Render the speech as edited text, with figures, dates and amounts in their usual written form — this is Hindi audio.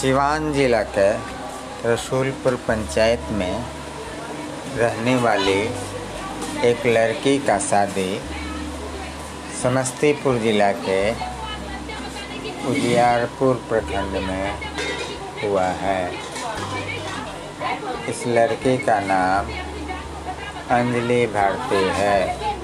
सीवान जिला के रसूलपुर पंचायत में रहने वाली एक लड़की का शादी समस्तीपुर जिला के उजियारपुर प्रखंड में हुआ है। इस लड़की का नाम अंजली भारती है।